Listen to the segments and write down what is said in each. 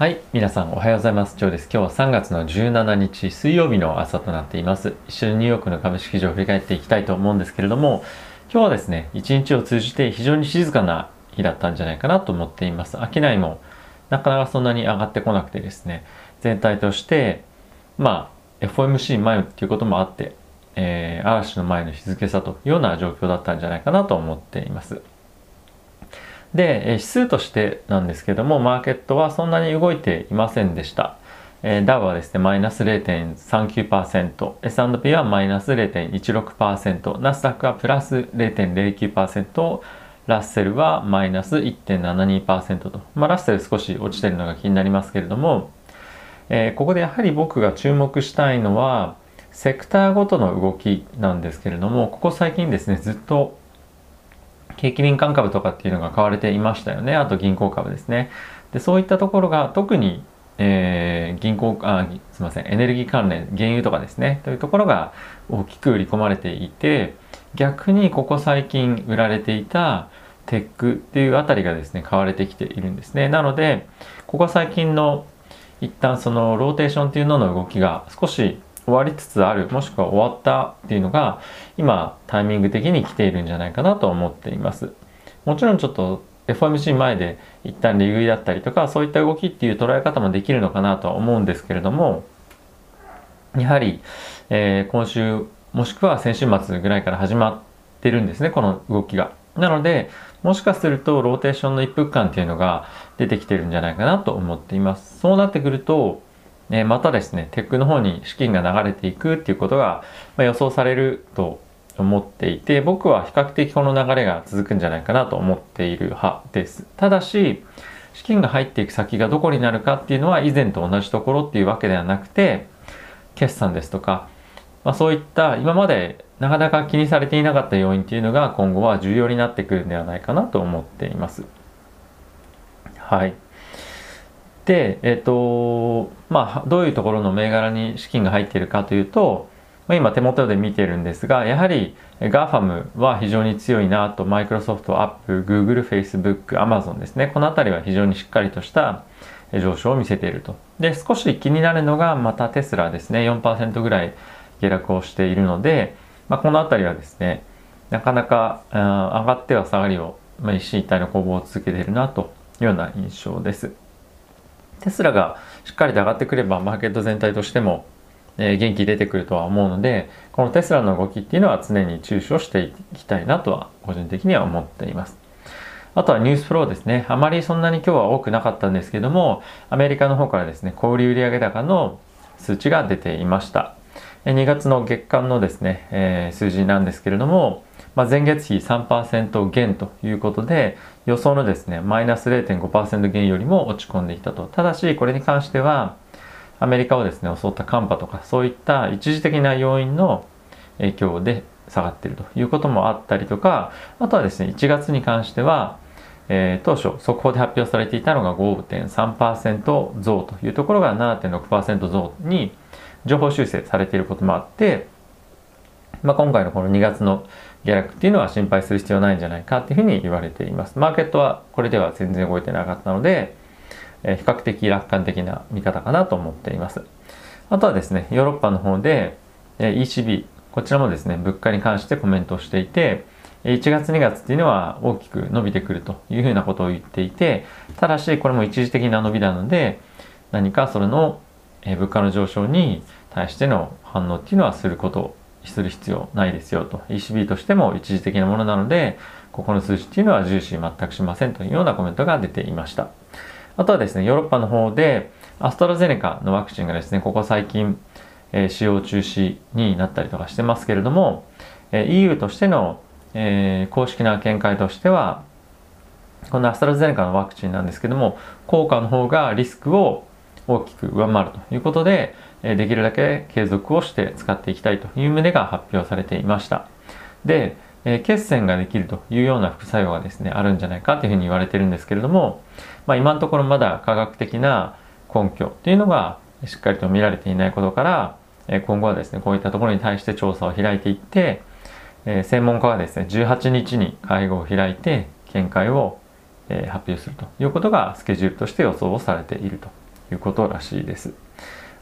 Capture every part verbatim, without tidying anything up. はい、皆さんおはようございます。ジョーです。今日はさんがつのじゅうしちにち水曜日の朝となっています。一緒にニューヨークの株式市場を振り返っていきたいと思うんですけれども、今日はですね、一日を通じて非常に静かな日だったんじゃないかなと思っています。商いもなかなかそんなに上がってこなくてですね、全体として、まあ、エフオーエムシー 前ということもあって、えー、嵐の前の日付差というような状況だったんじゃないかなと思っています。で、指数としてなんですけども、マーケットはそんなに動いていませんでした。えー、ダウはですね、マイナス ゼロてんさんきゅうパーセント、エスアンドピー はマイナス ゼロてんいちろくパーセント、ナスダックはプラス ゼロてんゼロきゅうパーセント、ラッセルはマイナス いってんななにパーセント と、まあ、ラッセル少し落ちてるのが気になりますけれども、えー、ここでやはり僕が注目したいのは、セクターごとの動きなんですけれども、ここ最近ですね、ずっと景気敏感株とかっていうのが買われていましたよね。あと銀行株ですね。で、そういったところが特に、えー、銀行、あ、すみません、エネルギー関連、原油とかですね、というところが大きく売り込まれていて、逆にここ最近売られていたテックっていうあたりがですね、買われてきているんですね。なので、ここ最近の一旦そのローテーションっていうのの動きが少し終わりつつある、もしくは終わったっていうのが今タイミング的に来ているんじゃないかなと思っています。もちろんちょっと エフオーエムシー 前で一旦利食いだったりとか、そういった動きっていう捉え方もできるのかなとは思うんですけれども、やはり、えー、今週もしくは先週末ぐらいから始まってるんですね、この動きが。なので、もしかするとローテーションの一服感っていうのが出てきてるんじゃないかなと思っています。そうなってくるとえまたですね、テックの方に資金が流れていくっていうことが予想されると思っていて、僕は比較的この流れが続くんじゃないかなと思っている派です。ただし、資金が入っていく先がどこになるかっていうのは以前と同じところっていうわけではなくて、決算ですとか、まあ、そういった今までなかなか気にされていなかった要因っていうのが今後は重要になってくるんではないかなと思っています。はい。で、えっと、まあ、どういうところの銘柄に資金が入っているかというと、今手元で見ているんですが、やはり ガーファム は非常に強いなと、マイクロソフト、アップル、グーグル、フェイスブック、アマゾンですね、このあたりは非常にしっかりとした上昇を見せていると。で、少し気になるのがまたテスラですね、よんパーセント ぐらい下落をしているので、まあ、このあたりはですね、なかなか上がっては下がりを、まあ、一進一退の攻防を続けているなというような印象です。テスラがしっかりと上がってくれば、マーケット全体としても、えー、元気出てくるとは思うので、このテスラの動きっていうのは常に注視をしていきたいなとは個人的には思っています。あとはニュースフローですね。あまりそんなに今日は多くなかったんですけども、アメリカの方からですね、小売売上高の数値が出ていました。にがつの月間のですね、えー、数字なんですけれども、まあ、前月比 さんパーセント 減ということで、予想のですね、マイナス ゼロてんごパーセント 減よりも落ち込んできたと。ただし、これに関しては、アメリカをですね、襲った寒波とか、そういった一時的な要因の影響で下がっているということもあったりとか、あとはですね、いちがつに関しては、えー、当初、速報で発表されていたのが ごてんさんパーセント 増というところが ななてんろくパーセント 増に情報修正されていることもあって、まあ、今回のこのにがつの下落っていうのは心配する必要ないんじゃないかっていうふうに言われています。マーケットはこれでは全然動いてなかったので、えー、比較的楽観的な見方かなと思っています。あとはですね、ヨーロッパの方で、えー、イーシービー、こちらもですね、物価に関してコメントをしていて、いちがつにがつっていうのは大きく伸びてくるというふうなことを言っていて、ただしこれも一時的な伸びなので、何かそれの物価の上昇に対しての反応っていうのはすることをする必要ないですよと。イーシービー としても一時的なものなので、ここの数字っていうのは重視全くしませんというようなコメントが出ていました。あとはですね、ヨーロッパの方でアストラゼネカのワクチンがですね、ここ最近、えー、使用中止になったりとかしてますけれども、えー、イーユー としての、えー、公式な見解としては、このアストラゼネカのワクチンなんですけども、効果の方がリスクを大きく上回るということで、できるだけ継続をして使っていきたいという旨が発表されていました。で、血栓ができるというような副作用がですね、あるんじゃないかというふうに言われているんですけれども、まあ、今のところまだ科学的な根拠というのがしっかりと見られていないことから、今後はですね、こういったところに対して調査を開いていって、専門家はですね、じゅうはちにちに会合を開いて見解を発表するということがスケジュールとして予想をされているということらしいです。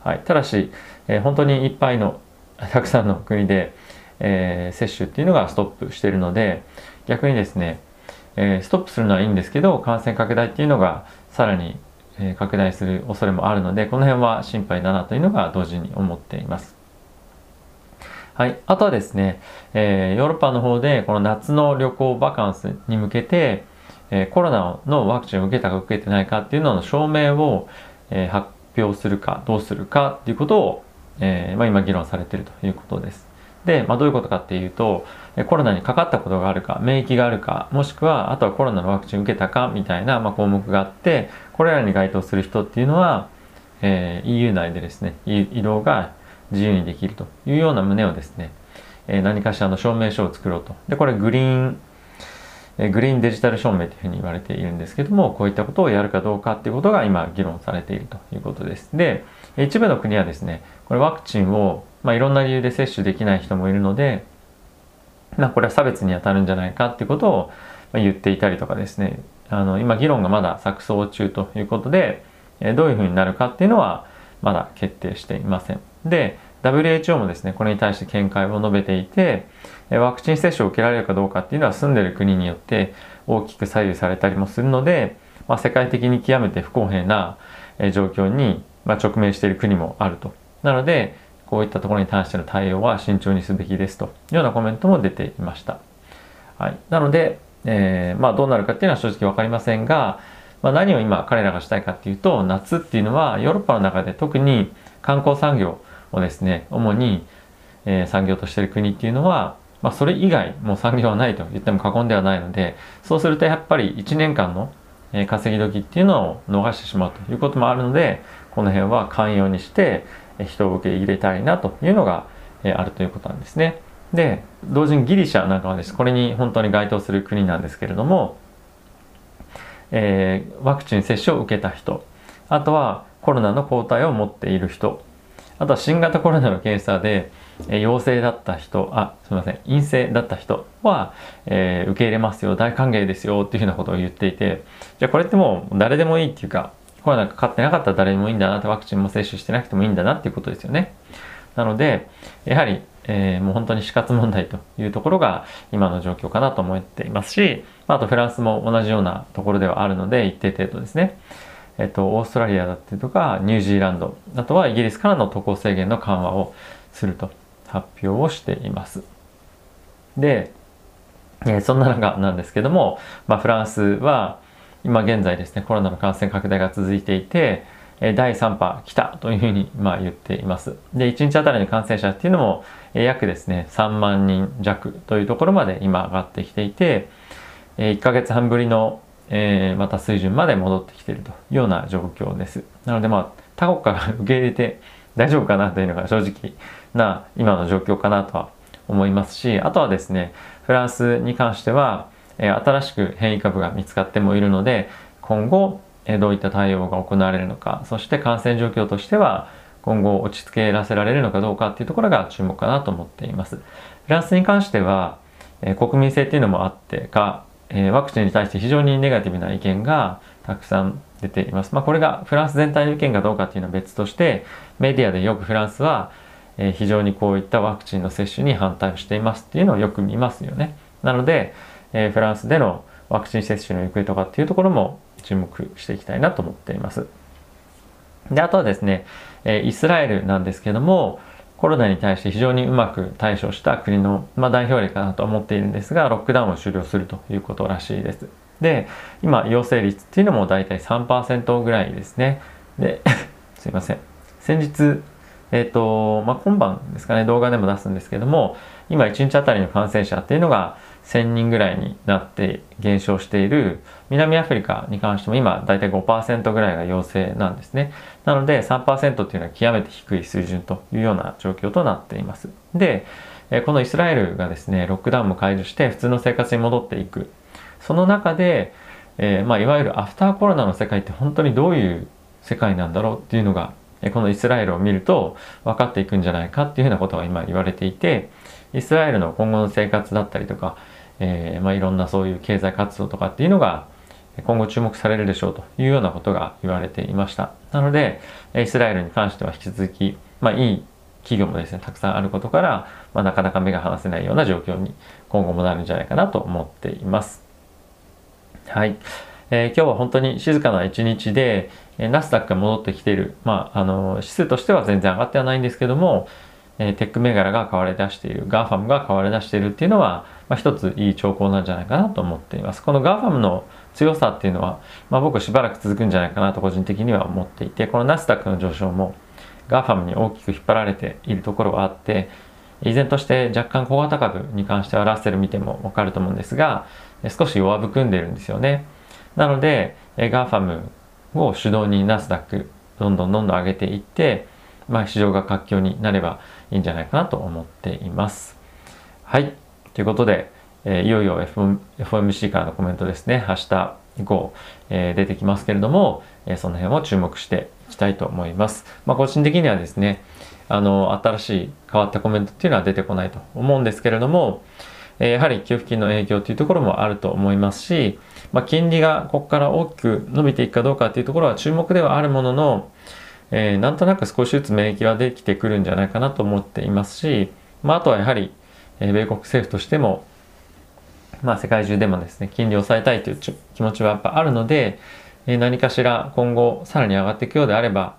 はい、ただし、えー、本当にいっぱいのたくさんの国で、えー、接種っていうのがストップしているので、逆にですね、えー、ストップするのはいいんですけど、感染拡大っていうのがさらに拡大する恐れもあるので、この辺は心配だなというのが同時に思っています。はい、あとはですね、えー、ヨーロッパの方でこの夏の旅行バカンスに向けて、えー、コロナのワクチンを受けたか受けてないかっていうのの証明を、えー、発表するかどうするかっていうことを、えーまあ、今議論されているということです。で、まあ、どういうことかっていうと、コロナにかかったことがあるか、免疫があるか、もしくはあとはコロナのワクチンを受けたかみたいな、まあ、項目があって、これらに該当する人っていうのは、えー、イーユー 内でですね、移動が自由にできるというような旨をですね、えー、何かしらの証明書を作ろうと。で、これグリーン、えー、グリーンデジタル証明というふうに言われているんですけども、こういったことをやるかどうかっていうことが今議論されているということです。で、一部の国はですね、これワクチンを、まあ、いろんな理由で接種できない人もいるので、まあ、これは差別に当たるんじゃないかっていうことを言っていたりとかですね、あの今議論がまだ錯綜中ということで、どういうふうになるかっていうのはまだ決定していません。で、ダブリューエイチオー もですね、これに対して見解を述べていて、ワクチン接種を受けられるかどうかっていうのは住んでる国によって大きく左右されたりもするので、まあ、世界的に極めて不公平な状況に直面している国もあると。なので、こういったところに対しての対応は慎重にすべきですというようなコメントも出ていました。はい、なので、えーまあ、どうなるかっていうのは正直わかりませんが、まあ、何を今彼らがしたいかっていうと、夏っていうのはヨーロッパの中で特に観光産業をですね、主に、えー、産業としている国っていうのは、まあ、それ以外もう産業はないと言っても過言ではないので、そうするとやっぱりいちねんかんの稼ぎ時っていうのを逃してしまうということもあるので、この辺は寛容にして、人を受け入れたいなというのがあるということなんですね。で、同時にギリシャなんかはですね、これに本当に該当する国なんですけれども、えー、ワクチン接種を受けた人、あとはコロナの抗体を持っている人、あとは新型コロナの検査で陽性だった人、あ、すみません、陰性だった人は、えー、受け入れますよ、大歓迎ですよっていうふうなことを言っていて、じゃあこれってもう誰でもいいっていうか、コロナかかってなかったら誰でもいいんだなって、ワクチンも接種してなくてもいいんだなっていうことですよね。なので、やはり、えー、もう本当に死活問題というところが今の状況かなと思っていますし、あとフランスも同じようなところではあるので、一定程度ですね、えっと、オーストラリアだったりとか、ニュージーランド、あとはイギリスからの渡航制限の緩和をすると発表をしています。で、えー、そんな中なんですけども、まあ、フランスは、今現在ですね、コロナの感染拡大が続いていて、だいさん波来たというふうにまあ言っています。で、いちにちあたりの感染者っていうのも、約ですね、さんまんにん弱というところまで今上がってきていて、いっかげつはんぶりの、えー、また水準まで戻ってきているというような状況です。なので、まあ、他国から受け入れて大丈夫かなというのが正直な今の状況かなとは思いますし、あとはですね、フランスに関しては、新しく変異株が見つかってもいるので、今後どういった対応が行われるのか、そして感染状況としては今後落ち着けらせられるのかどうかっていうところが注目かなと思っています。フランスに関しては国民性っていうのもあってか、ワクチンに対して非常にネガティブな意見がたくさん出ています。まあ、これがフランス全体の意見かどうかっていうのは別として、メディアでよくフランスは非常にこういったワクチンの接種に反対をしていますっていうのをよく見ますよね。なので、えー、フランスでのワクチン接種の行方とかっていうところも注目していきたいなと思っています。で、あとはですね、えー、イスラエルなんですけども、コロナに対して非常にうまく対処した国の、まあ、代表例かなと思っているんですが、ロックダウンを終了するということらしいです。で、今、陽性率っていうのもだいたい さんパーセント ぐらいですね。で、すいません。先日、えっと、まあ、今晩ですかね、動画でも出すんですけども、今いちにちあたりの感染者っていうのがせんにんぐらいになって減少している南アフリカに関しても今だいたい ごパーセント ぐらいが陽性なんですね。なので さんパーセント っていうのは極めて低い水準というような状況となっています。で、このイスラエルがですね、ロックダウンも解除して普通の生活に戻っていく。その中で、えー、まあいわゆるアフターコロナの世界って本当にどういう世界なんだろうっていうのが、このイスラエルを見ると分かっていくんじゃないかっていうふうなことが今言われていて、イスラエルの今後の生活だったりとか、えーまあ、いろんなそういう経済活動とかっていうのが、今後注目されるでしょうというようなことが言われていました。なので、イスラエルに関しては引き続き、まあ、いい企業もですね、たくさんあることから、まあ、なかなか目が離せないような状況に今後もなるんじゃないかなと思っています。はい。えー、今日は本当に静かな一日で、ナスダックが戻ってきている、まあ、あの指数としては全然上がってはないんですけども、えー、テック銘柄が買われ出している、ガーファムが買われ出しているっていうのは、まあ、一ついい兆候なんじゃないかなと思っています。このガーファムの強さっていうのは、まあ、僕しばらく続くんじゃないかなと個人的には思っていて、このナスダックの上昇もガーファムに大きく引っ張られているところはあって、依然として若干小型株に関してはラッセル見てもわかると思うんですが、少し弱含んでいるんですよね。なので、ガーファムを主導にナスダックどんどんどんどん上げていって、まあ、市場が活況になればいいんじゃないかなと思っています。はい。ということで、えー、いよいよ エフオーエムシー からのコメントですね、明日以降、えー、出てきますけれども、えー、その辺も注目していきたいと思います。まあ、個人的にはですね、あの、新しい変わったコメントっていうのは出てこないと思うんですけれども、えー、やはり給付金の影響というところもあると思いますし、まあ、金利がここから大きく伸びていくかどうかというところは注目ではあるものの、えー、なんとなく少しずつ免疫はできてくるんじゃないかなと思っていますし、まあ、あとはやはり、えー、米国政府としても、まあ、世界中でもですね、金利を抑えたいという気持ちはやっぱあるので、えー、何かしら今後さらに上がっていくようであれば、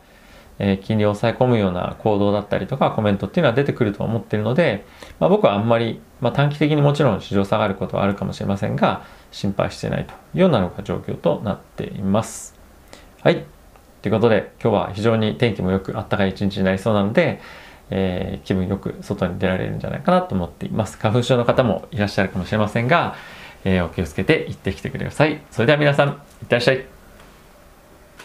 えー、金利を抑え込むような行動だったりとかコメントっていうのは出てくると思っているので、まあ、僕はあんまり、まあ、短期的にもちろん市場下がることはあるかもしれませんが、心配していないというようなのが状況となっています。はい。ということで、今日は非常に天気もよくあったかい一日になりそうなので、えー、気分よく外に出られるんじゃないかなと思っています。花粉症の方もいらっしゃるかもしれませんが、えー、お気をつけて行ってきてください。それでは皆さん、いってらっしゃい。